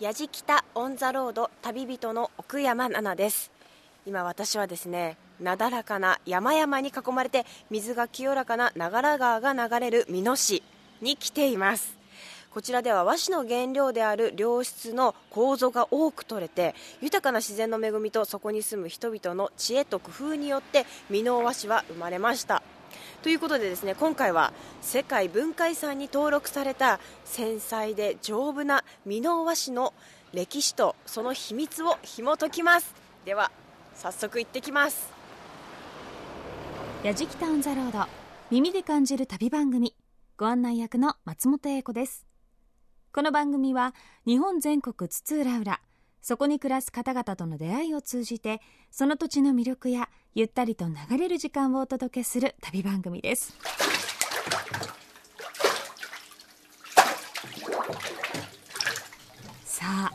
やじきたオンザロード旅人の奥山奈々です。今私はですね、なだらかな山々に囲まれて水が清らかな長良川が流れる美濃市に来ています。こちらでは和紙の原料である良質の楮が多く取れて、豊かな自然の恵みとそこに住む人々の知恵と工夫によって美濃和紙は生まれました。ということでですね、今回は世界文化遺産に登録された繊細で丈夫な美濃和紙の歴史とその秘密を紐解きます。では早速行ってきます。やじきたオンザロード、耳で感じる旅番組、ご案内役の松本英子です。この番組は日本全国津々浦々、そこに暮らす方々との出会いを通じて、その土地の魅力やゆったりと流れる時間をお届けする旅番組です。さあ、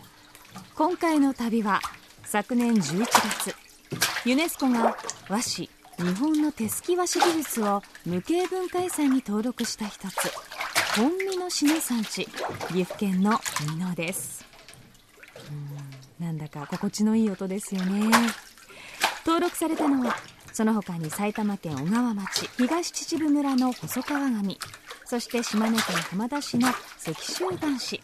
今回の旅は昨年11月、ユネスコが和紙、日本の手すき和紙技術を無形文化遺産に登録した一つ、本美濃市の産地、岐阜県の美濃です。なんだか心地のいい音ですよね。登録されたのは、その他に埼玉県小川町、東秩父村の細川紙、そして島根県浜田市の石州岩市。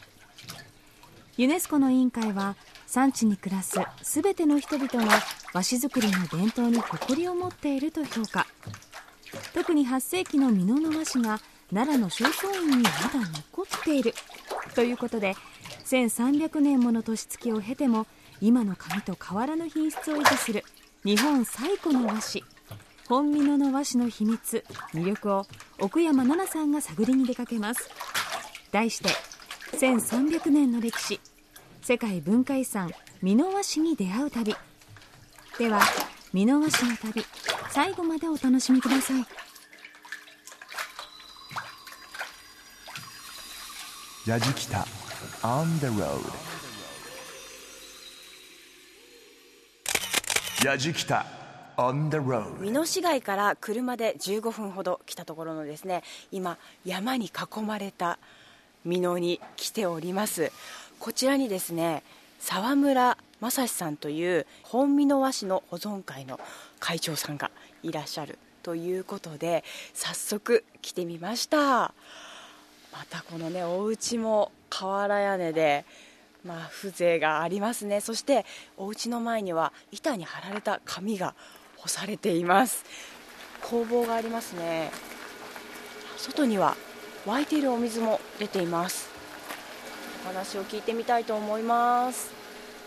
ユネスコの委員会は、産地に暮らすすべての人々が和紙作りの伝統に誇りを持っていると評価。特に8世紀の美濃の和紙が奈良の正倉院にまだ残っているということで、1300年もの年月を経ても今の紙と変わらぬ品質を維持する日本最古の和紙、本美濃の和紙の秘密、魅力を奥山奈々さんが探りに出かけます。題して、1300年の歴史、世界文化遺産美濃和紙に出会う旅。では美濃和紙の旅、最後までお楽しみください。やじきた On the road。 やじきた On the road。 美濃市街から車で15分ほど来たところのですね、今山に囲まれた美濃に来ております。こちらにですね、沢村正史さんという本美濃和紙の保存会の会長さんがいらっしゃるということで、早速来てみました。またこのね、お家も瓦屋根で、風情がありますね。そしてお家の前には板に貼られた紙が干されています。工房がありますね。外には沸いているお水も出ています。お話を聞いてみたいと思います。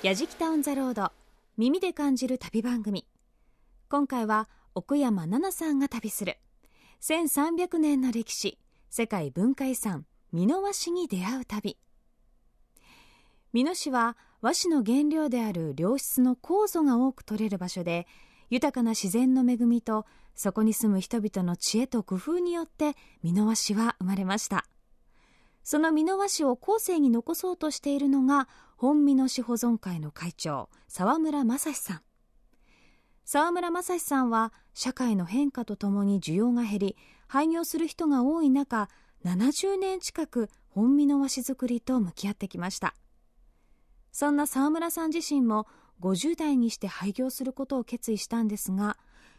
やじきたオンザロード、耳で感じる旅番組。今回は奥山奈々さんが旅する1300年の歴史、世界文化遺産美濃和紙に出会う旅。美濃市は和紙の原料である良質の楮が多く取れる場所で、豊かな自然の恵みとそこに住む人々の知恵と工夫によって美濃和紙は生まれました。その美濃和紙を後世に残そうとしているのが、本美濃市保存会の会長、沢村正史さん。沢村正史さんは社会の変化とともに需要が減り、廃業する人が多い中、70年近く本美濃和紙作りと向き合ってきました。そんな沢村さん自身も50代にして廃業することを決意したんですが、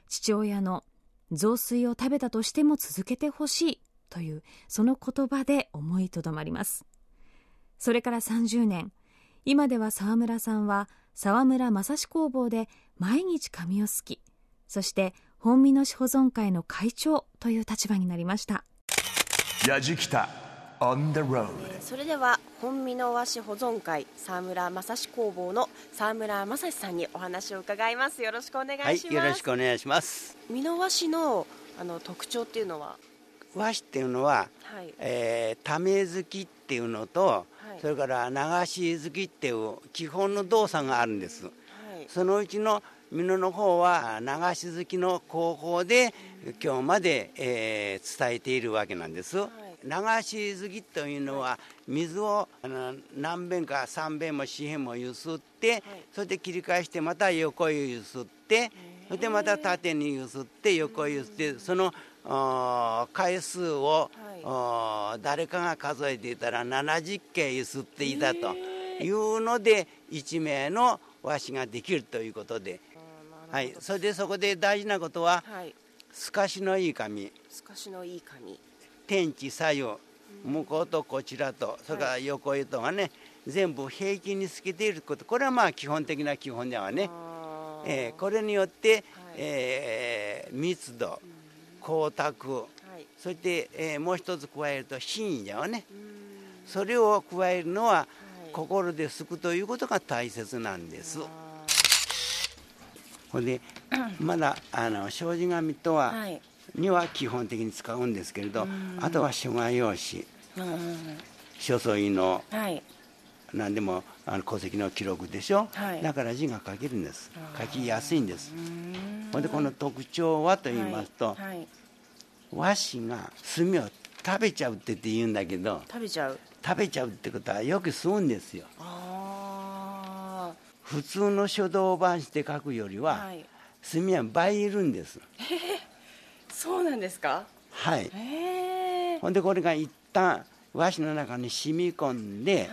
父親の雑炊を食べたとしても続けてほしいというその言葉で思いとどまります。それから30年、今では沢村さんは沢村正史工房で毎日紙をすき、そして本美濃市保存会の会長という立場になりました。やじきた On the road。 それでは本美濃和紙保存会沢村正史工房の沢村正史さんにお話を伺います。よろしくお願いします。はい、よろしくお願いします。美濃和紙の特徴っていうのは、和紙っていうのは、ためづきっていうのと、それから流しづきっていう基本の動作があるんです。そのうちの美濃の方は流しづきの工法で今日まで、伝えているわけなんです。流しづきというのは、水を何遍か3遍も4遍もゆすって、それで切り返してまた横へゆすって、それでまた縦にゆすって横へゆすって、その回数を、誰かが数えていたら70回ゆすっていたというので一名の和紙ができるということで、はい、それでそこで大事なことは、はい、透かしのいい紙、天地左右、向こうとこちらと、それから横糸がね、全部平均に透けていること、これはまあ基本的な基本ではね、これによって、密度、光沢、そして、もう一つ加えると真意だよね。それを加えるのは心で透くということが大切なんです。ほんでまだ障子紙とは、には基本的に使うんですけれど、あとは書画用紙、書そいの、何でも戸籍の記録でしょ、だから字が書けるんです、書きやすいんです。ほんでこの特徴はと言いますと、和紙が墨を食べちゃうって言うんだけど、食べちゃうってことはよく吸うんですよ。普通の書道版紙で書くよりは、墨は倍いるんです。そうなんですか。はい。ほんでこれが一旦和紙の中に染み込んで、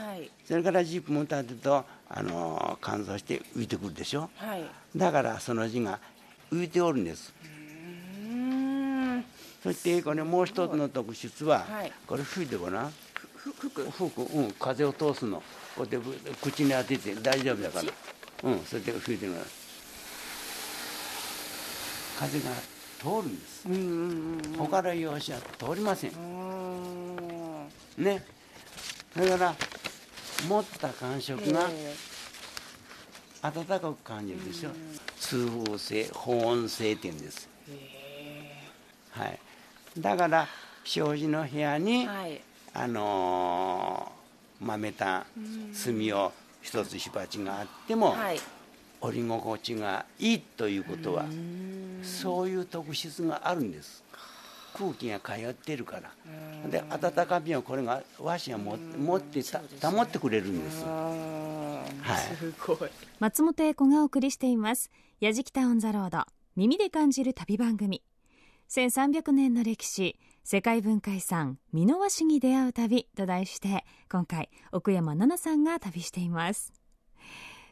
それから10分経つと乾燥して浮いてくるでしょ。だからその字が浮いておるんです。そしてこれもう一つの特質は、これ吹いてごらん。吹く、風を通すの。こうやって口に当てて大丈夫だから。それで吹いてごらん。風が通るんです。他の用紙は通りません。ね。だから持った感触が温かく感じるでしょ。通風性、保温性って言うんです。はい。だから障子の部屋に、豆炭炭を一つ火鉢があっても、折り心地がいいということは、そういう特質があるんです。空気が通ってるから。で温かみをこれが和紙が持って保ってくれるんです。すごい。松本英子がお送りしていますやじきたオンザロード、耳で感じる旅番組。1300年の歴史、世界文化遺産美濃和紙に出会う旅と題して、今回奥山奈々さんが旅しています。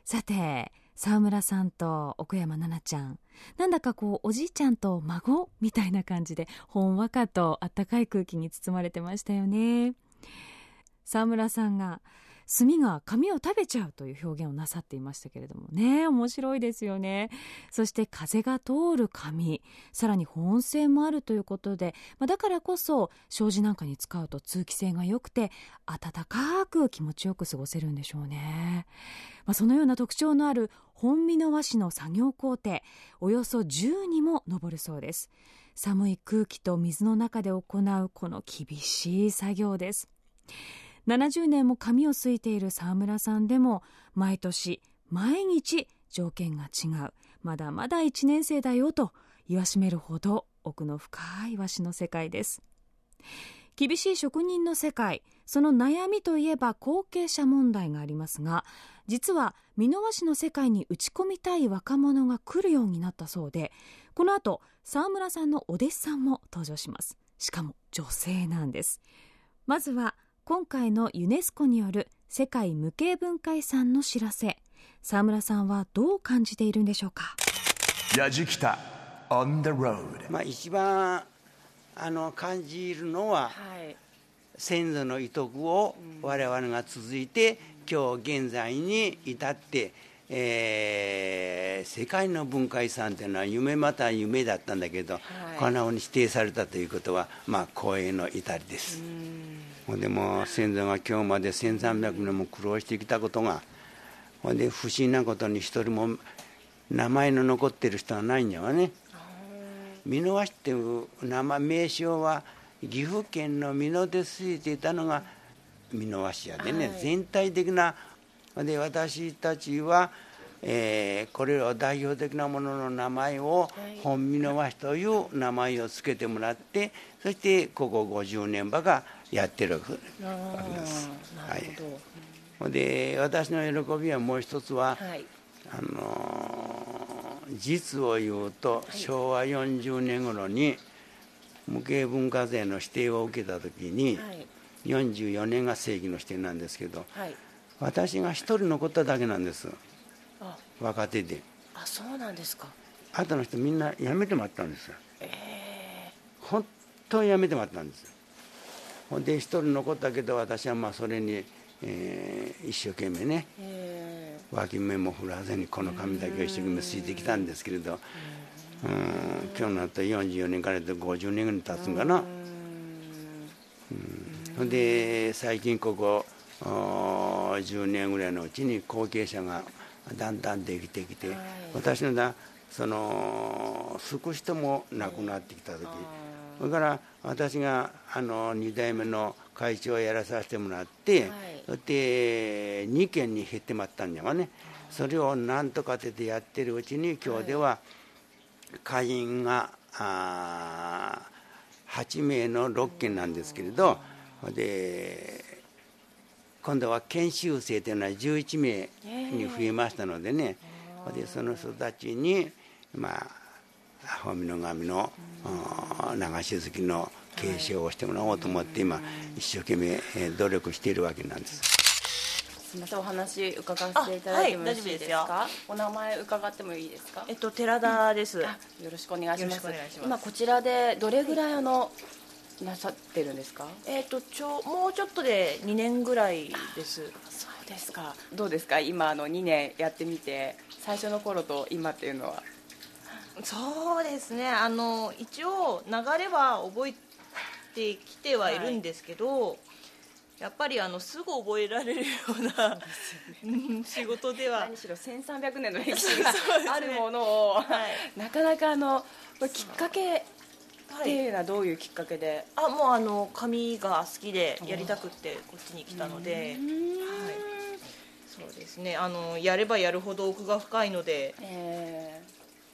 さて沢村さんと奥山奈々ちゃん、なんだかこうおじいちゃんと孫みたいな感じで、ほんわかとあったかい空気に包まれてましたよね。沢村さんが炭が紙を食べちゃうという表現をなさっていましたけれどもね、面白いですよね。そして風が通る紙、さらに保温性もあるということで、だからこそ障子なんかに使うと通気性が良くて、暖かく気持ちよく過ごせるんでしょうね。そのような特徴のある本美濃和紙の作業工程、およそ10にも上るそうです。寒い空気と水の中で行うこの厳しい作業です。70年も紙をすいている沢村さんでも、毎年毎日条件が違う、まだまだ1年生だよと言わしめるほど奥の深い和紙の世界です。厳しい職人の世界、その悩みといえば後継者問題がありますが、実は美濃和紙の世界に打ち込みたい若者が来るようになったそうで、この後沢村さんのお弟子さんも登場します。しかも女性なんです。まずは今回のユネスコによる世界無形文化遺産の知らせ、沢村さんはどう感じているんでしょうか。やじきたオン・ザ・ロード。一番感じるのは、先祖の遺徳を我々が続いて、今日現在に至って、世界の文化遺産というのは夢また夢だったんだけど、このように指定されたということは、光栄の至りです。でも先祖が今日まで1300年も苦労してきたことが、で不思議なことに一人も名前の残ってる人はないんだわね。美濃和紙っていう名称は岐阜県の美濃でついていたのが美濃和紙やでね、全体的なで私たちは、これら代表的なものの名前を本美濃和紙という名前を付けてもらって、そしてここ50年ばかやってるわけです。で私の喜びはもう一つは、実を言うと、昭和40年頃に無形文化財の指定を受けた時に、44年が正規の指定なんですけど、私が一人残っただけなんです。若手で。あ、そうなんですか。あとの人みんな辞めてもらったんですよ。本当に辞めてもらったんですよ。ほんで一人残ったけど、私はまあそれに、一生懸命ね、脇目も振らずにこの髪だけを一生懸命すいてきたんですけれど、今日になったら44年から50年ぐらい経つんかな。ほんで最近ここ10年ぐらいのうちに後継者がだんだんできてきて、私のだその少しともなくなってきた時、それから私が2代目の会長をやらさせてもらって、そして2件に減ってまったんやわね。それをなんとかでやってるうちに、今日では会員が8名の6件なんですけれど、で今度は研修生というのは11名に増えましたのでね、でその人たちに、まあ、本身の神の流し好きの継承をしてもらおうと思って、今一生懸命努力しているわけなんです。すみません、お話伺わせていただいてもよろしいですか。お名前伺ってもいいですか。寺田です。よろしくお願いします。今こちらでどれぐらいなさってるんですか。もうちょっとで2年ぐらいです。そうですか。どうですか、今2年やってみて、最初の頃と今っていうのは。そうですね、一応流れは覚えてきてはいるんですけど、やっぱりすぐ覚えられるような仕事では。何しろ1300年の歴史があるものを、なかなかきっかけっていうのはどういうきっかけで。もう紙が好きでやりたくってこっちに来たので、そうですね、やればやるほど奥が深いので、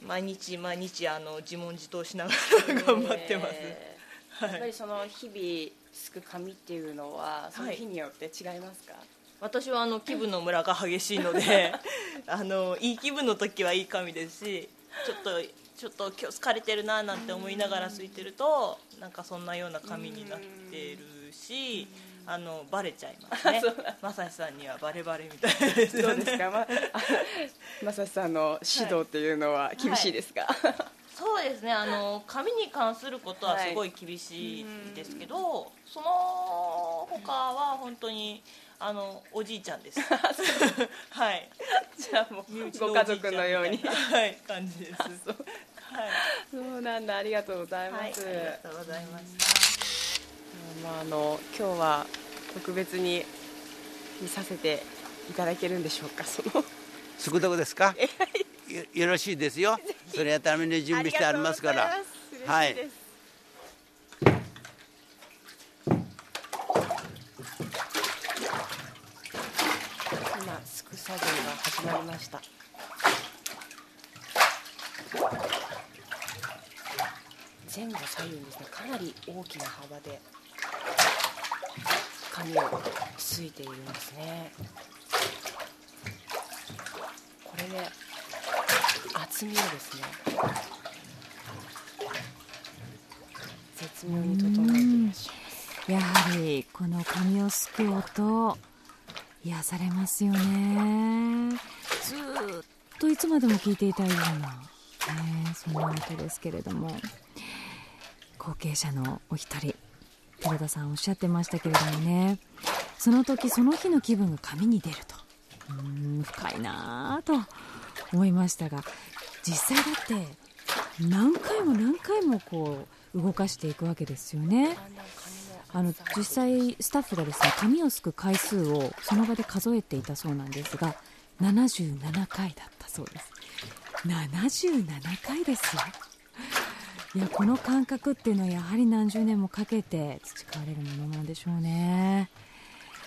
毎日毎日自問自答しながら頑張ってます。やっぱり日々すく紙っていうのはその日によって違いますか。私は気分のムラが激しいのでいい気分の時はいい紙ですし、ちょっと今日疲れてるななんて思いながら空いてると、なんかそんなような紙になってるし、バレちゃいますね。まさしさんにはバレバレみたいですよね。そうですか。まさしさんの指導っていうのは厳しいですか。そうですね、紙に関することはすごい厳しいですけど、その他は本当におじいちゃんです。はい。じゃあもうご家族のように、はい、感じです。そうなんだ。ありがとうございます。ありがとうございました。今日は特別に見させていただけるんでしょうか。すぐどこですか。よろしいですよ。それはために準備してありますから。はい。今すく作業が始まりました。前後左右ですね、かなり大きな幅で紙をすいているんですね。これね、厚みをですね、絶妙に整えていらっしゃいます。やはりこの紙をすく音、癒されますよね。ずっといつまでも聞いていたいような、そんな音ですけれども、後継者のお一人、寺田さんおっしゃってましたけれどもね、その時その日の気分が紙に出ると、深いなと思いましたが、実際だって何回も何回もこう動かしていくわけですよね。実際スタッフがですね、紙をすく回数をその場で数えていたそうなんですが、77回だったそうです。77回ですよ。いや、この感覚っていうのはやはり何十年もかけて培われるものなんでしょうね。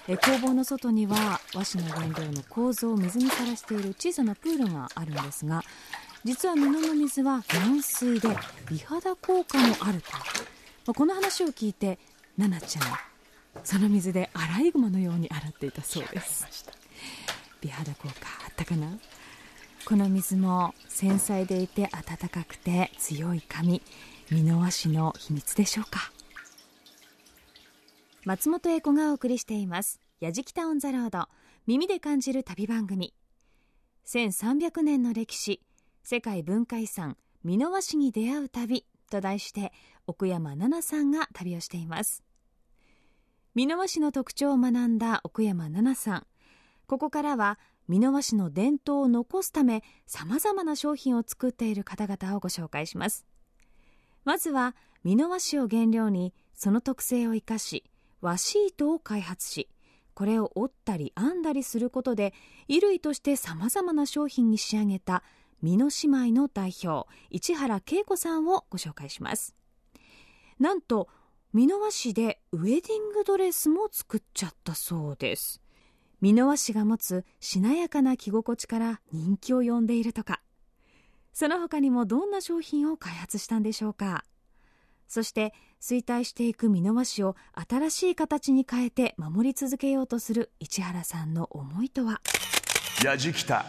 工房の外には和紙の原料の楮を水にさらしている小さなプールがあるんですが、実は布の水は軟水で美肌効果もあると、この話を聞いてナナちゃん、その水でアライグマのように洗っていたそうです。美肌効果あったかな。この水も繊細でいて温かくて強い紙、美濃和紙の秘密でしょうか。松本英子がお送りしています、やじきたオンザロード。耳で感じる旅番組。1300年の歴史、世界文化遺産美濃和紙に出会う旅と題して奥山奈々さんが旅をしています。美濃和紙の特徴を学んだ奥山奈々さん、ここからは美濃和紙の伝統を残すためさまざまな商品を作っている方々をご紹介します。まずは美濃和紙を原料にその特性を生かし和紙糸を開発し、これを折ったり編んだりすることで衣類としてさまざまな商品に仕上げた美濃姉妹の代表、市原恵子さんをご紹介します。なんと美濃和紙でウェディングドレスも作っちゃったそうです。美濃和紙が持つしなやかな着心地から人気を呼んでいるとか。その他にもどんな商品を開発したんでしょうか。そして衰退していく美濃和紙を新しい形に変えて守り続けようとする市原さんの思いとは。やじきた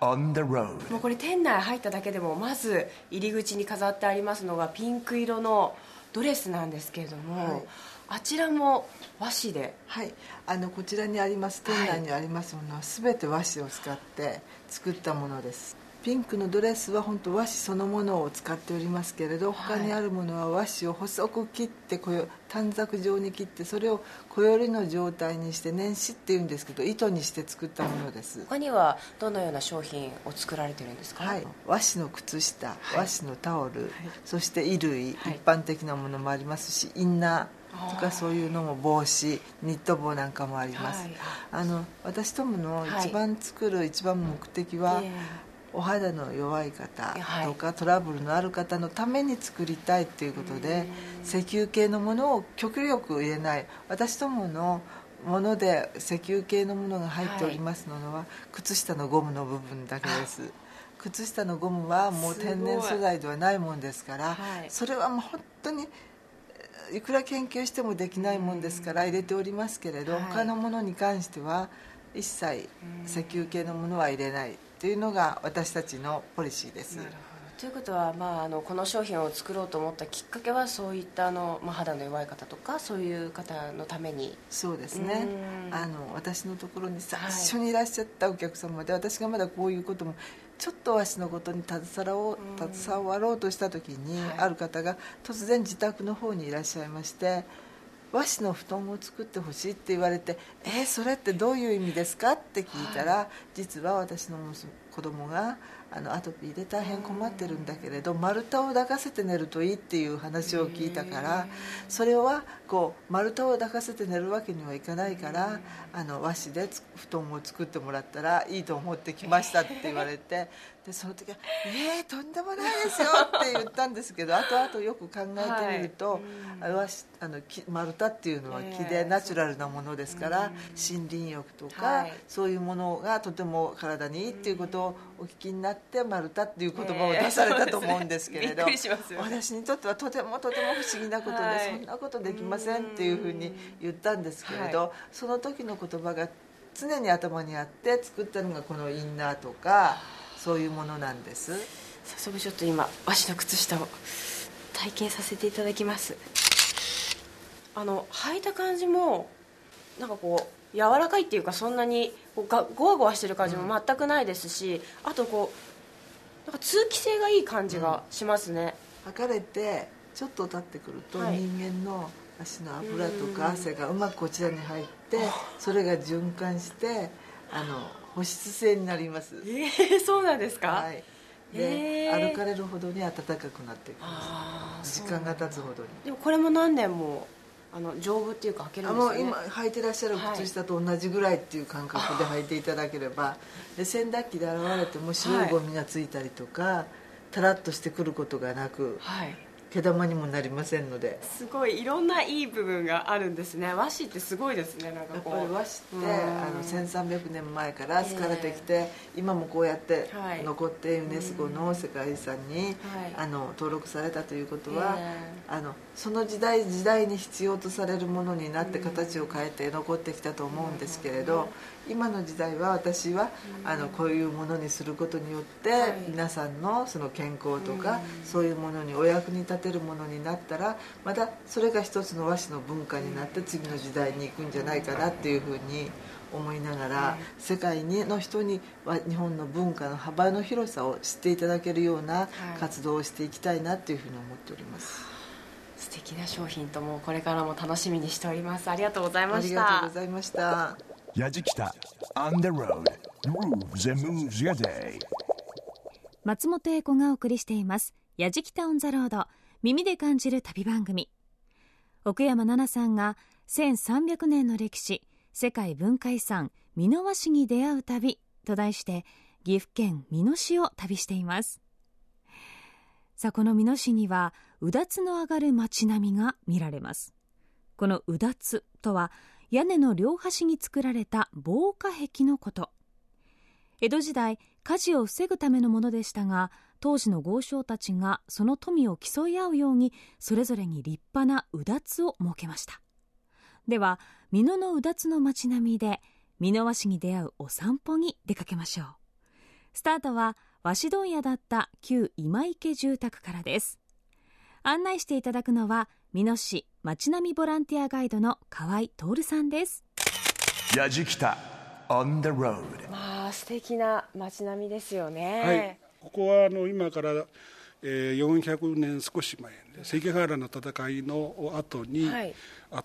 On the road。 もうこれ店内入っただけでもまず入り口に飾ってありますのがピンク色のドレスなんですけれども、はい、あちらも和紙で、はい、こちらにあります店内にありますものは全て和紙を使って作ったものです。ピンクのドレスは本当和紙そのものを使っておりますけれど、他にあるものは和紙を細く切って短冊状に切ってそれをこよりの状態にして捻糸っていうんですけど糸にして作ったものです。他にはどのような商品を作られてるんですか。はい、和紙の靴下、和紙のタオル、はい、そして衣類、はい、一般的なものもありますしインナーとかそういうのも帽子ニット帽なんかもあります。はい、私どもの一番作る、はい、一番目的は、お肌の弱い方とかトラブルのある方のために作りたいということで、はい、石油系のものを極力入れない。私どものもので石油系のものが入っておりますのは、はい、靴下のゴムの部分だけです。靴下のゴムはもう天然素材ではないもんですから、はい、それはもう本当にいくら研究してもできないもんですから入れておりますけれど、はい、他のものに関しては一切石油系のものは入れないというのが私たちのポリシーです。なるほど。ということは、この商品を作ろうと思ったきっかけはそういった肌の弱い方とかそういう方のために。そうですね、私のところに最初にいらっしゃったお客様で、はい、私がまだこういうこともちょっと和紙のことに携わろうとした時に、はい、ある方が突然自宅の方にいらっしゃいまして、和紙の布団を作ってほしいって言われて、それってどういう意味ですかって聞いたら、はい、実は私の子供がアトピーで大変困ってるんだけれど丸太を抱かせて寝るといいっていう話を聞いたから、それは丸太を抱かせて寝るわけにはいかないから、和紙で布団を作ってもらったらいいと思ってきましたって言われて、でその時はとんでもないですよって言ったんですけど、後々よく考えてみると、はい、丸太っていうのは木でナチュラルなものですから森林浴とか、はい、そういうものがとても体にいいっていうことをお聞きになって丸太っていう言葉を出されたと思うんですけれど、私にとってはとてもとても不思議なことで、はい、そんなことできませんっていうふうに言ったんですけれど、はい、その時の言葉が常に頭にあって作ったのがこのインナーとかそういうものなんです。早速ちょっと今和紙の靴下を体験させていただきます。履いた感じもなんか柔らかいっていうか、そんなにゴワゴワしてる感じも全くないですし、うん、あとなんか通気性がいい感じがしますね。うん、測れてちょっと経ってくると、はい、人間の足の油とか汗がうまくこちらに入ってそれが循環して保湿性になります。そうなんですか。はい、で歩かれるほどに暖かくなっていきます。時間が経つほどに。でもこれも何年も丈夫っていうか履けるんですよね。今履いてらっしゃる靴下と同じぐらいっていう感覚で履いていただければ、で洗濯機で洗われても白いゴミがついたりとかタラッとしてくることがなく、はい、毛玉にもなりませんので。すごいいろんないい部分があるんですね。和紙ってすごいですね。なんかやっぱり和紙って1300年前から好かれてきて、今もこうやって残ってユネスコの世界遺産に、登録されたということは、その時代時代に必要とされるものになって形を変えて残ってきたと思うんですけれど、今の時代は私はこういうものにすることによって皆さんのその健康とかそういうものにお役に立てるものになったら、またそれが一つの和紙の文化になって次の時代に行くんじゃないかなっていうふうに思いながら、世界の人に日本の文化の幅の広さを知っていただけるような活動をしていきたいなっていうふうに思っております。素敵な商品と、もうこれからも楽しみにしております。ありがとうございました。ありがとうございました。やじきた On the road Grooves and moves your day。 松本英子がお送りしています。やじきた On the road、 耳で感じる旅番組。奥山奈々さんが1300年の歴史、世界文化遺産美濃和紙に出会う旅と題して岐阜県美濃市を旅しています。さあ、この美濃市にはうだつの上がる街並みが見られます。このうだつとは屋根の両端に作られた防火壁のこと。江戸時代、火事を防ぐためのものでしたが、当時の豪商たちがその富を競い合うようにそれぞれに立派なうだつを設けました。では、美濃のうだつの街並みで美濃和紙に出会うお散歩に出かけましょう。スタートは和紙問屋だった旧今池住宅からです。案内していただくのは美濃市町並みボランティアガイドの河合徹さんです。やじきた On the road、素敵な町並みですよね。はい、ここは今から400年少し前、関ヶ原の戦いの後に、はい、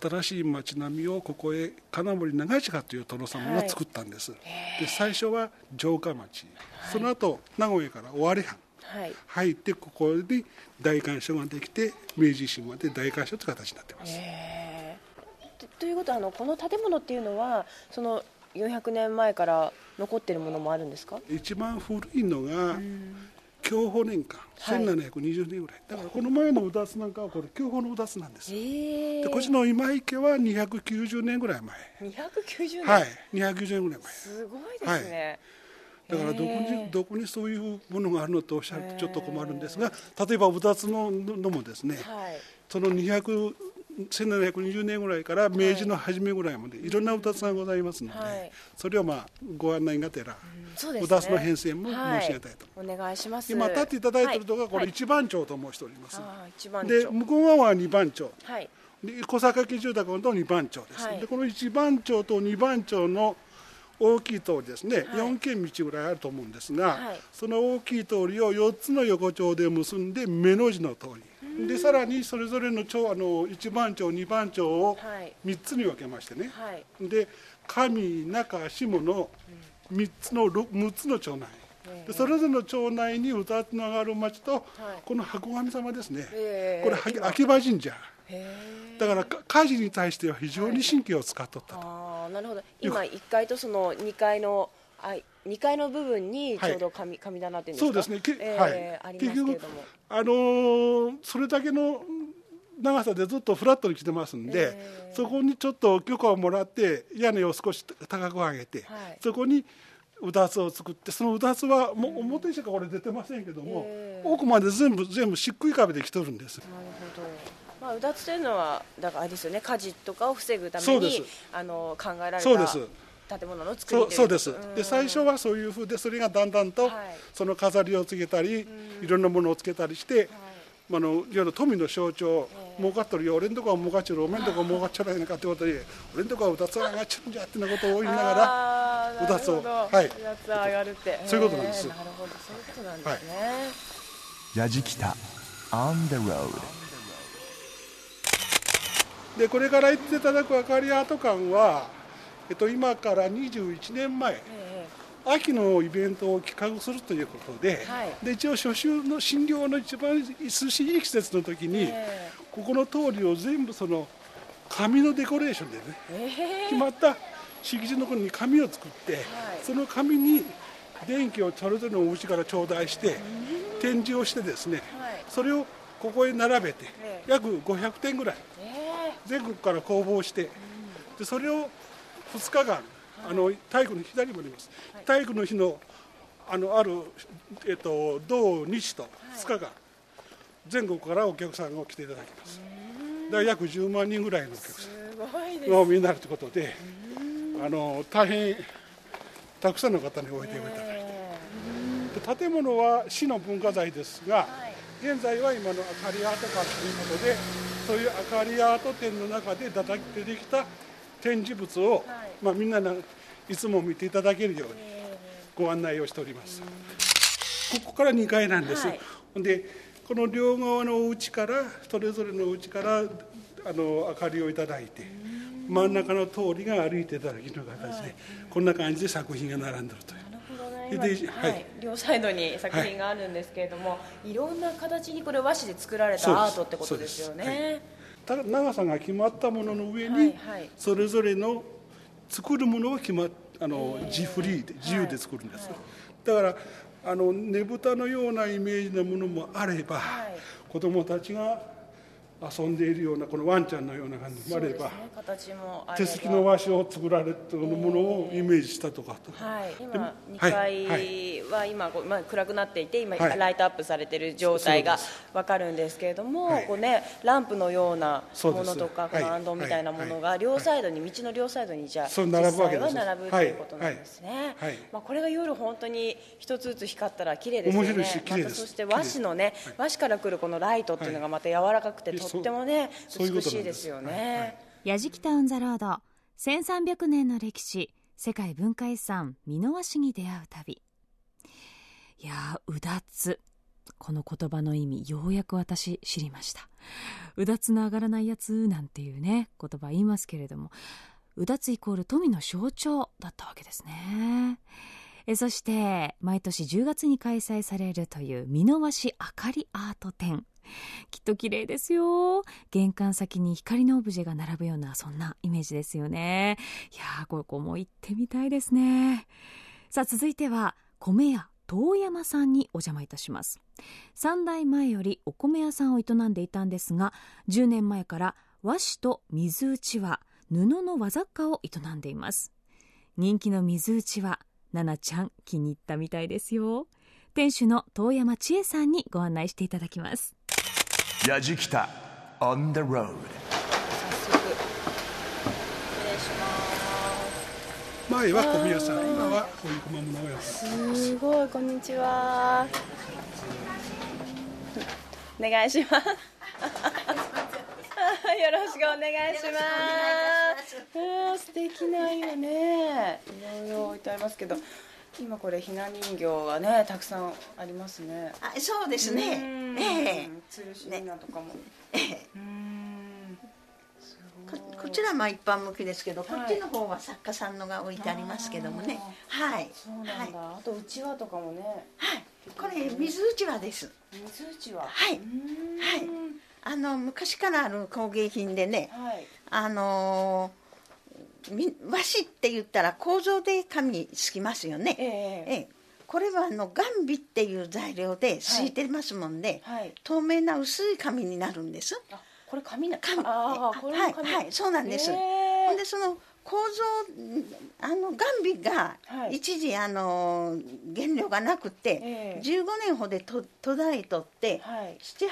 新しい町並みをここへ金森長近という殿様が作ったんです。はい、で最初は城下町、はい、その後名古屋から尾張藩入って、ここに大官所ができて明治維新まで大官所という形になっています。ということはこの建物っていうのはその400年前から残っているものもあるんですか？一番古いのが享保年間、1720年ぐらい。だからこの前のうだつなんかはこれ享保のうだつなんです。でこっちの今池は290年ぐらい前。290年。はい、290年ぐらい前。すごいですね。はい、だからどこにそういうものがあるのとおっしゃるとちょっと困るんですが、例えばうだつのもですね、はい、その1720年ぐらいから明治の初めぐらいまでいろんなうだつがございますので、はい、それをご案内がてら、うだつの変遷も申し上げたいと、はい、お願いします。今立っていただいているのがこれ一番町と申しております、はい、で向こう側は二番町、はい、で小坂木住宅のと二番町です、はい、でこの一番町と二番町の大きい通りですね、はい、4軒道ぐらいあると思うんですが、はい、その大きい通りを4つの横丁で結んで目の字の通りで、さらにそれぞれの町、1番町2番町を3つに分けましてね、はい、で上中下の6つの町内、でそれぞれの町内にうだつの上がる町と、はい、この箱神様ですね、これ秋葉神社だから火事に対しては非常に神経を使っとったと、はい、なるほど。今1階とその2階の部分にちょうど神棚というんですか。そうですね、はい、ありますけれども、それだけの長さでずっとフラットに来てますんで、そこにちょっと許可をもらって屋根を少し高く上げて、はい、そこにうだつを作って、そのうだつはもう表にしかこれ出てませんけども、奥まで全部しっくい壁で来とるんです。なるほど。うだつというのはだからあれですよね、火事とかを防ぐために考えられた建物の作りという。そうです。で最初はそういう風で、それがだんだんとその飾りをつけたり、いろんなものをつけたりして、はい、いろいろ富の象徴、儲かっとるよ、俺んとこは儲かっちゃる、お前んとこは儲かっちゃらないのかってことで、俺んとこはうだつ上がっちゃうんじゃってなことを言いながら、うだつを、はい、うだつ上がるって、そういうことなんです。なるほど、そういうことなんですね。はい、やじきた On the road。でこれから行っていただく赤利アート館は、今から21年前、秋のイベントを企画するということで、はい、で一応初秋の診療の一番涼しい季節の時に、ここの通りを全部その紙のデコレーションでね、決まった敷地の頃に紙を作って、はい、その紙に電気をそれぞれのお家から頂戴して、展示をしてですね、はい、それをここへ並べて、約500点ぐらい、全国から公募して、でそれを2日間体育の日、左もあります、はい、体育の日のある、同日と2日間、はい、全国からお客さんが来ていただきます。だから約10万人ぐらいのお客さんを見になるということで、大変たくさんの方にご来店をいただいて、建物は市の文化財ですが、現在は今の明かりアート館ということで、そういう明かりアート展の中で出てきた展示物を、みんながいつも見ていただけるようにご案内をしております。ここから2階なんです。でこの両側のお家からそれぞれのお家から明かりをいただいて、真ん中の通りが歩いていただきの形で、こんな感じで作品が並んでいるという。両サイドに作品があるんですけれども、いろんな形にこれ和紙で作られたアートってことですよね。長さが決まったものの上に、それぞれの作るものを自由で作るんです。だからねぶたのようなイメージのものもあれば、子どもたちが遊んでいるようなこのワンちゃんのような感じもあれば、手すきの和紙を作られたものをイメージしたとかと、今2階は暗くなっていて今ライトアップされている状態が分かるんですけれども、こうねランプのようなものとかこの行灯みたいなものが両サイドに道の両サイドにじゃあ実際は並ぶということなんですね。これが夜本当に一つずつ光ったら綺麗ですよね。またそして和紙のね、和紙から来るこのライトっていうのがまた柔らかくてとってもね美しいですよね。やじきたオン・ザ・ロード、1300年の歴史、世界文化遺産美濃和紙に出会う旅。いやー、うだつ、この言葉の意味ようやく私知りました。うだつの上がらないやつなんていうね言葉言いますけれども、うだつイコール富の象徴だったわけですね。そして毎年10月に開催されるという美濃和紙あかりアート展、きっと綺麗ですよ。玄関先に光のオブジェが並ぶようなそんなイメージですよね。いやー、ここも行ってみたいですね。さあ続いては米屋遠山さんにお邪魔いたします。3代前よりお米屋さんを営んでいたんですが、10年前から和紙と水うちわ、布の和雑貨を営んでいます。人気の水うちわ、ななちゃん気に入ったみたいですよ。店主の遠山千恵さんにご案内していただきます。やじきたオン・ザ・ロード、早速失礼します。前は米屋さん、今はこういう小物屋さん。すごい、こんにちは、お願いしますよろしくお願いします。素敵な色ね、いろいろ置いてありますけど、今これひな人形がねたくさんありますね。あ、そうですね、吊るしひなとかも、こちらは一般向けですけど、こっちの方は作家さんのが置いてありますけどもね。そうなんだ。あとうちわとかもね。これ水うちわです。水うちわ、昔からある工芸品でね、和紙って言ったら構造で紙すきますよね。これはガンビっていう材料で敷いてますもんで、透明な薄い紙になるんです。あ、これ紙なの？紙、そうなんです。でその構造、ガンビが一時原料がなくて、15年ほど途絶えとって、7、8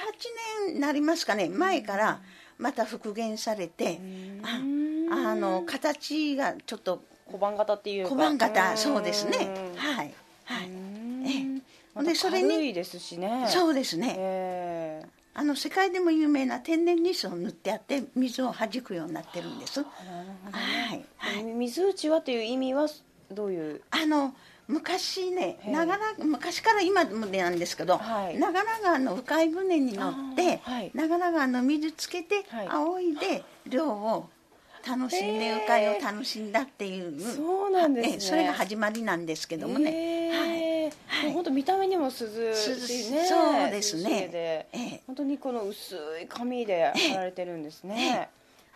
年になりますかね、前からまた復元されて、形がちょっと小判型っていうか、小判型、そうですね、軽いですしね。そうですね、世界でも有名な天然ニスを塗ってあって水を弾くようになってるんです。水うちわという意味はどういう？昔ね、昔から今までなんですけど、長良川の鵜飼船に乗って、長良川の水つけて仰いで漁を楽しんで、鵜飼を楽しんだっていう、そうなんですね。それが始まりなんですけどもね。本当見た目にも涼しいね。そうですね。本当にこの薄い紙で貼られてるんですね。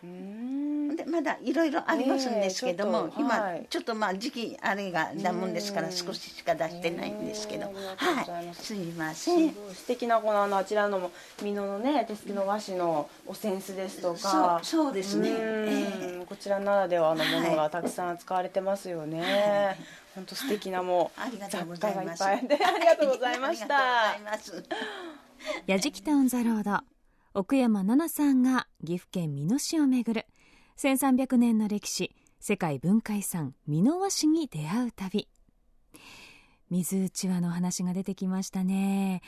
でまだいろいろありますんですけども、今ちょっと時期あれがだもんですから少ししか出してないんですけど、すみません。素敵なこのあちらの美濃のね手すきの和紙のお扇子ですとか、そうですね、こちらならではのものがたくさん使われてますよね。本当素敵なもう雑貨がいっぱいで、ありがとうございました。やじきたオン・ザ・ロード、奥山奈々さんが岐阜県美濃市を巡る1300年の歴史、世界文化遺産美濃和紙に出会う旅。水うちわの話が出てきましたね。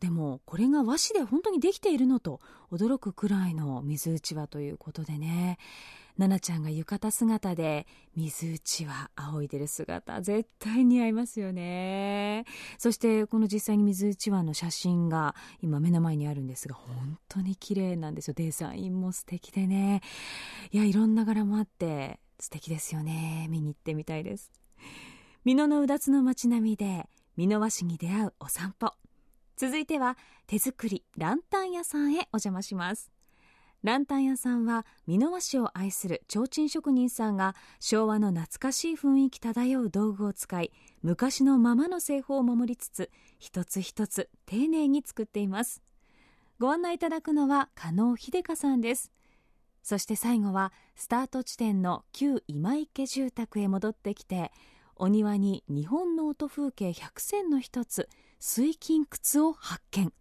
でもこれが和紙で本当にできているのと驚くくらいの水うちわということでね、奈々ちゃんが浴衣姿で水うちわ仰いでる姿、絶対似合いますよね。そしてこの実際に水うちわの写真が今目の前にあるんですが、本当に綺麗なんですよ。デザインも素敵でね、いろんな柄もあって素敵ですよね。見に行ってみたいです。美濃のうだつの街並みで美濃和紙に出会うお散歩、続いては手作りランタン屋さんへお邪魔します。ランタン屋さんは美濃和紙を愛する提灯職人さんが昭和の懐かしい雰囲気漂う道具を使い、昔のままの製法を守りつつ一つ一つ丁寧に作っています。ご案内いただくのは加納秀香さんです。そして最後はスタート地点の旧今池住宅へ戻ってきて、お庭に日本の音風景100選の一つ水琴窟を発見。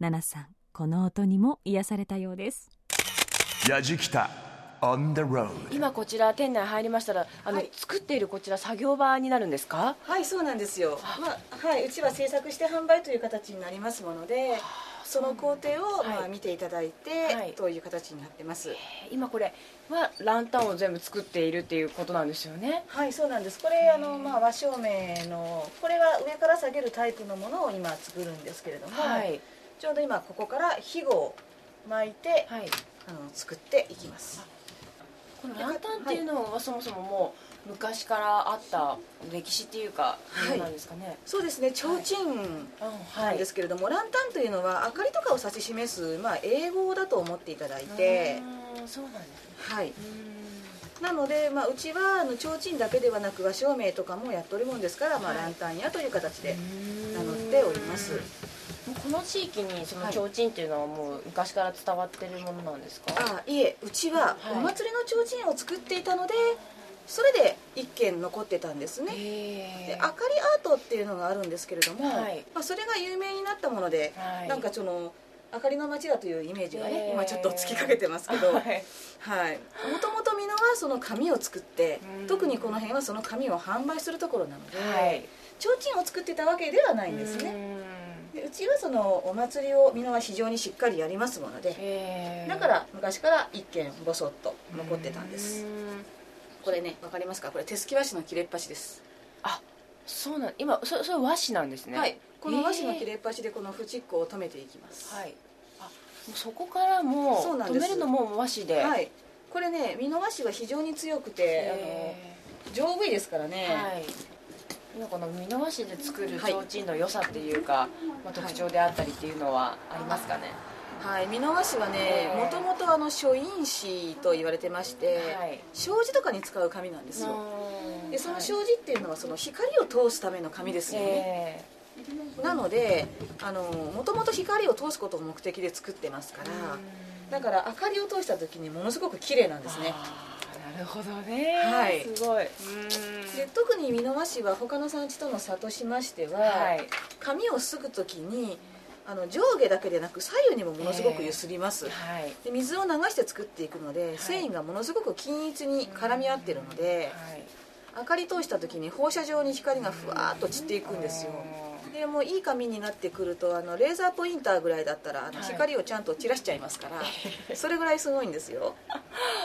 奈々さん、この音にも癒されたようです。やじきたOn the road。 今こちら店内入りましたら作っているこちら作業場になるんですか？はい、そうなんですよ。うちは制作して販売という形になりますもので、その工程を見ていただいて、という形になってます。今これはランタンを全部作っているっていうことなんですよね？はい、そうなんです。これ和照明のこれは上から下げるタイプのものを今作るんですけれども、ちょうど今ここからひごを巻いて、作っていきます。このランタンっていうのはそもそももう昔からあった歴史っていうか、なんですかね。そうですね、提灯なんですけれども、ランタンというのは明かりとかを指し示す、英語だと思っていただいて、そうなんですね。なので、うちは提灯だけではなく和照明とかもやっておるもんですから、ランタン屋という形で名乗っております。この地域にその提灯っていうのはもう昔から伝わってるものなんですか？いえ、うちはお祭りの提灯を作っていたので、それで一軒残ってたんですね。で、明かりアートっていうのがあるんですけれども、それが有名になったもので、なんかその明かりの街だというイメージがね、今ちょっとつきかけてますけど、もともと美濃はその紙を作って、特にこの辺はその紙を販売するところなので、提灯を作ってたわけではないんですね。で、うちはそのお祭りを美濃は非常にしっかりやりますもので、だから昔から一軒ぼそっと残ってたんです。これね、分かりますか？これ手すき和紙の切れっ端です。そうなん、今それ和紙なんですね。この和紙の切れっ端でこのフチッコを留めていきます。そこからもう留めるのも和紙で、これね、美濃和紙は非常に強くて丈夫いですからね。この美濃和紙で作る提灯の良さっていうか、特徴であったりっていうのはありますかね？美濃和紙はね、もともと書院紙と言われてまして、障子とかに使う紙なんですよ。で、その障子っていうのはその光を通すための紙ですよね。なのでもともと光を通すことを目的で作ってますから、だから明かりを通した時にものすごく綺麗なんですね。なるほどね、すごい。で、特に美濃和紙は他の産地との差としましては、紙をすぐ時に上下だけでなく左右にもものすごく揺すります。で、水を流して作っていくので、繊維がものすごく均一に絡み合ってるので、明かり通した時に放射状に光がふわっと散っていくんですよ。でもういい紙になってくるとレーザーポインターぐらいだったら光をちゃんと散らしちゃいますから、それぐらいすごいんですよ。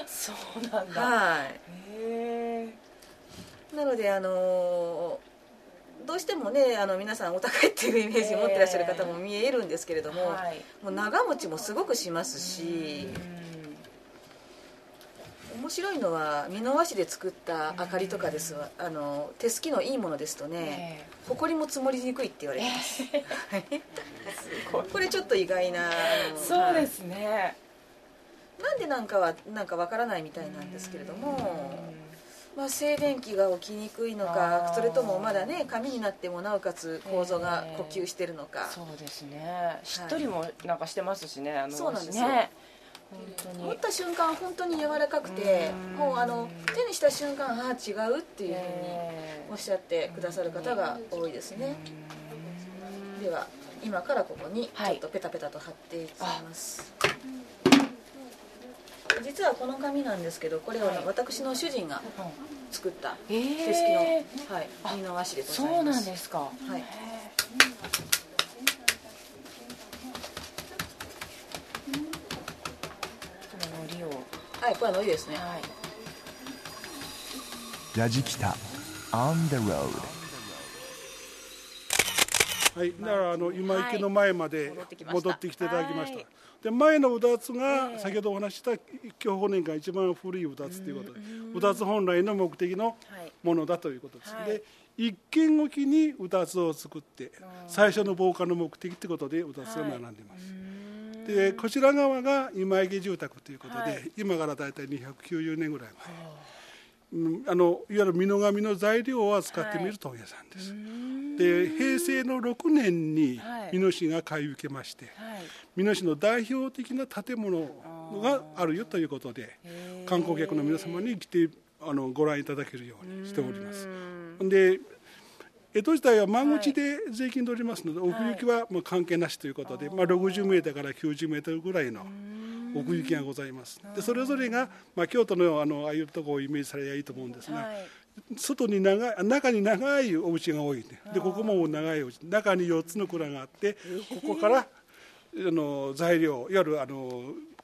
そうなんだ。なのでどうしてもね、皆さんお高いっていうイメージを持ってらっしゃる方も見えるんですけれども、もう長持ちもすごくしますし、面白いのは美濃和紙で作った明かりとかです。手すきのいいものですとね、ほこりも積もりにくいって言われてます。これちょっと意外な。そうですね。なんでなんかわからないみたいなんですけれども、静電気が起きにくいのか、それともまだね紙になってもなおかつ構造が呼吸してるのか。そうですね。しっとりもなんかしてますしね。そうなんですよ。持った瞬間本当に柔らかくて、もう手にした瞬間違うっていうふうにおっしゃってくださる方が多いですね。では今からここにちょっとペタペタと貼っていきます。実はこの紙なんですけど、これは私の主人が作った手すきの、はい、紙の和紙でございます。そうなんですか。はい。この糊を、はい、これは糊ですね。はい。ラジキタ on the road。はい、だから今池の前まで戻ってきていただきました。で前のうだつが先ほどお話しした享保年間一番古いうだつということで、うだつ本来の目的のものだということです、はい、で一軒おきにうだつを作って最初の防火の目的ということでうだつを並んでいます、はい、でこちら側が今池住宅ということで、はい、今からだいたい290年ぐらい前、はいいわゆる美濃紙の材料を扱ってみる問屋さんです、はい、で平成の6年に美濃市が買い受けまして、はい、美濃市の代表的な建物があるよということで観光客の皆様に来てご覧いただけるようにしております。で江戸時代は間口で税金取りますので、はい、奥行きはもう関係なしということで、はい、60メートルから90メートルぐらいの奥行きがございます。でそれぞれが、京都のああいうところをイメージされればいいと思うんですが、はい、中に長いお家が多い、ね、でここも長いお家、中に4つの蔵があって、ここから材料、いわゆる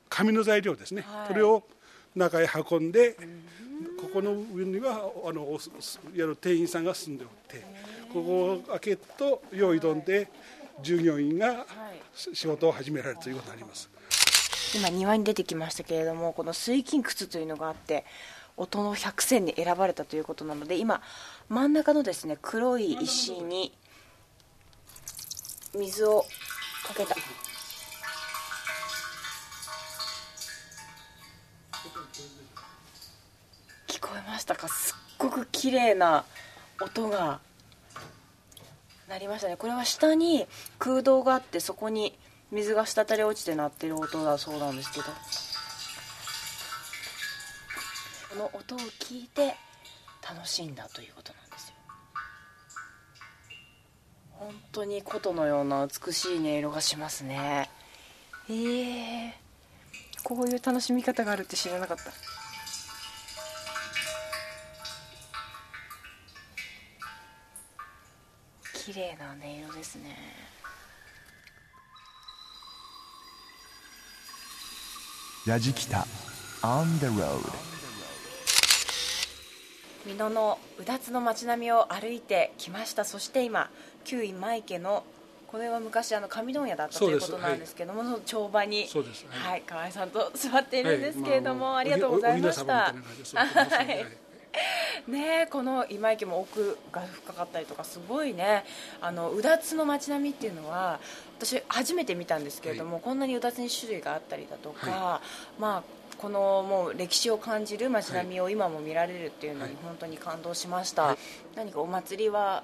紙の材料ですね、はい、それを中へ運んで、ここの上にはいわゆる店員さんが住んでおって、ここを開けると用意どんで従業員が仕事を始められるということになります。今庭に出てきましたけれども、この水琴窟というのがあって音の百選に選ばれたということなので、今真ん中のですね黒い石に水をかけた聞こえましたか。すっごく綺麗な音が鳴りましたね。これは下に空洞があって、そこに水が滴り落ちて鳴ってる音だそうなんですけど、この音を聞いて楽しんだということなんですよ。本当に琴のような美しい音色がしますね。こういう楽しみ方があるって知らなかった。綺麗な音色ですね。ラジキタ on the road。 美濃のうだつの町並みを歩いてきました。そして今旧今池の、これは昔紙問屋だったということなんですけども、その帳場に、はい、河合さんと座っているんですけれども、ありがとうございました。ね、この今池も奥が深かったりとか、すごいね、うだつの町並みっていうのは私初めて見たんですけれども、はい、こんなにうだつに種類があったりだとか、はい、このもう歴史を感じる町並みを今も見られるっていうのに本当に感動しました、はい、何かお祭りは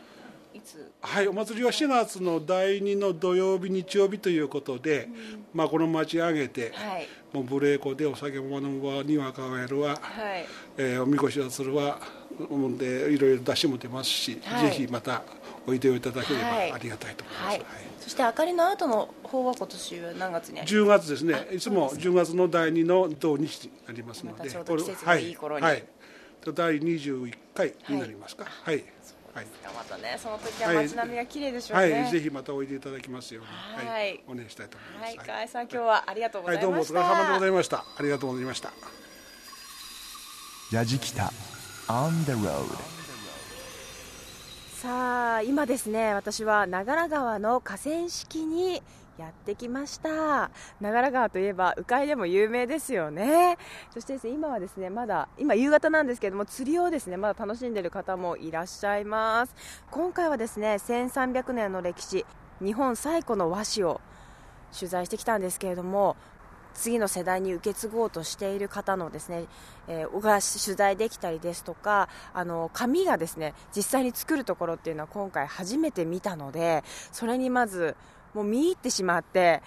いつ、はい、お祭りは4月の第2の土曜日日曜日ということで、この町上げて、はい、もう無礼講でお酒も飲むわ、にわかをやるわ、はい、おみこしをするわで、いろいろ出しも出ますし、はい、ぜひまたおいでをいただければありがたいと思います、はいはい、そして明かりの後の方は今年は何月にありますか。10月ですね。いつも10月の第2の土日になりますので、またちょうど季節のいい頃に、はいはい、第21回になりますか。はい、はいはい、またね、その時は街並みが綺麗でしょうね、はいはい、ぜひまたおいでいただきますように、はいはい、お願いしたいと思います。河合さん、今日はありがとうございました。はい、どうもお疲れ様でございました。ありがとうございました。ラジキタ on the road。 さあ今ですね、私は長良川の河川敷にやってきました。長良川といえば鵜飼でも有名ですよね。そしてですね、今はですね、まだ今夕方なんですけれども、釣りをですねまだ楽しんでいる方もいらっしゃいます。今回はですね、1300年の歴史、日本最古の和紙を取材してきたんですけれども、次の世代に受け継ごうとしている方のですね、が取材できたりですとか、紙がですね実際に作るところっていうのは今回初めて見たので、それにまずもう見入ってしまって、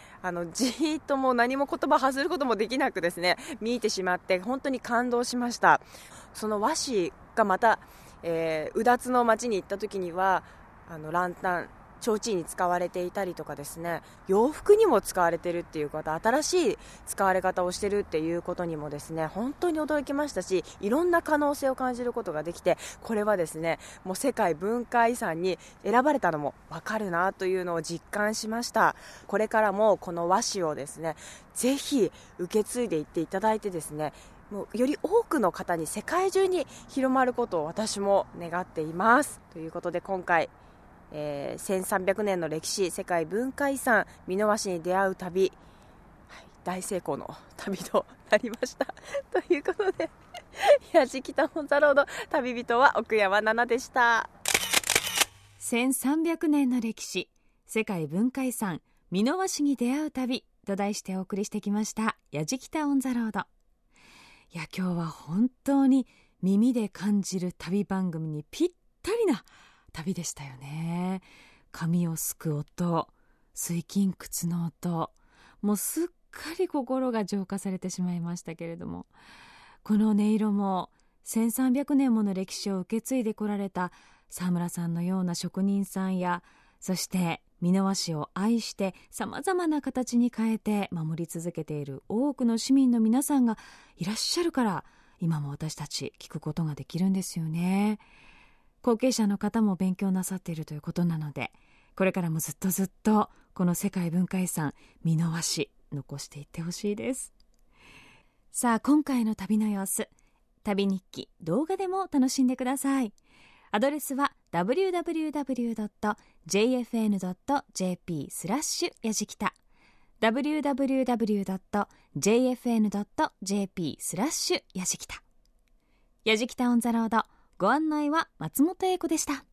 じーっともう何も言葉発することもできなくですね見入ってしまって、本当に感動しました。その和紙がまた、うだつの町に行った時にはランタン提灯に使われていたりとかですね、洋服にも使われてるっていう方、新しい使われ方をしてるっていうことにもですね、本当に驚きましたし、いろんな可能性を感じることができて、これはですね、もう世界文化遺産に選ばれたのも分かるなというのを実感しました。これからもこの和紙をですね、ぜひ受け継いでいっていただいてですね、もうより多くの方に、世界中に広まることを私も願っています。ということで今回、1300年の歴史、世界文化遺産、美濃和紙に出会う旅、大成功の旅となりましたということで、やじきたもんたろうの旅人は奥山奈々でした。1300年の歴史、世界文化遺産、美濃和紙に出会う旅と題してお送りしてきましたやじきたオンザロード。いや、今日は本当に耳で感じる旅番組にぴったりな旅でしたよね。髪をすく音、水琴窟の音、もうすっかり心が浄化されてしまいましたけれども、この音色も1300年もの歴史を受け継いでこられた沢村さんのような職人さんや、そして美濃和紙を愛してさまざまな形に変えて守り続けている多くの市民の皆さんがいらっしゃるから、今も私たち聞くことができるんですよね。後継者の方も勉強なさっているということなので、これからもずっとずっとこの世界文化遺産美濃和紙残していってほしいです。さあ、今回の旅の様子、旅日記動画でも楽しんでください。アドレスは www.jfn.jp/やじきた www.jfn.jp/やじきた。やじきたオンザロード、ご案内は松本英子でした。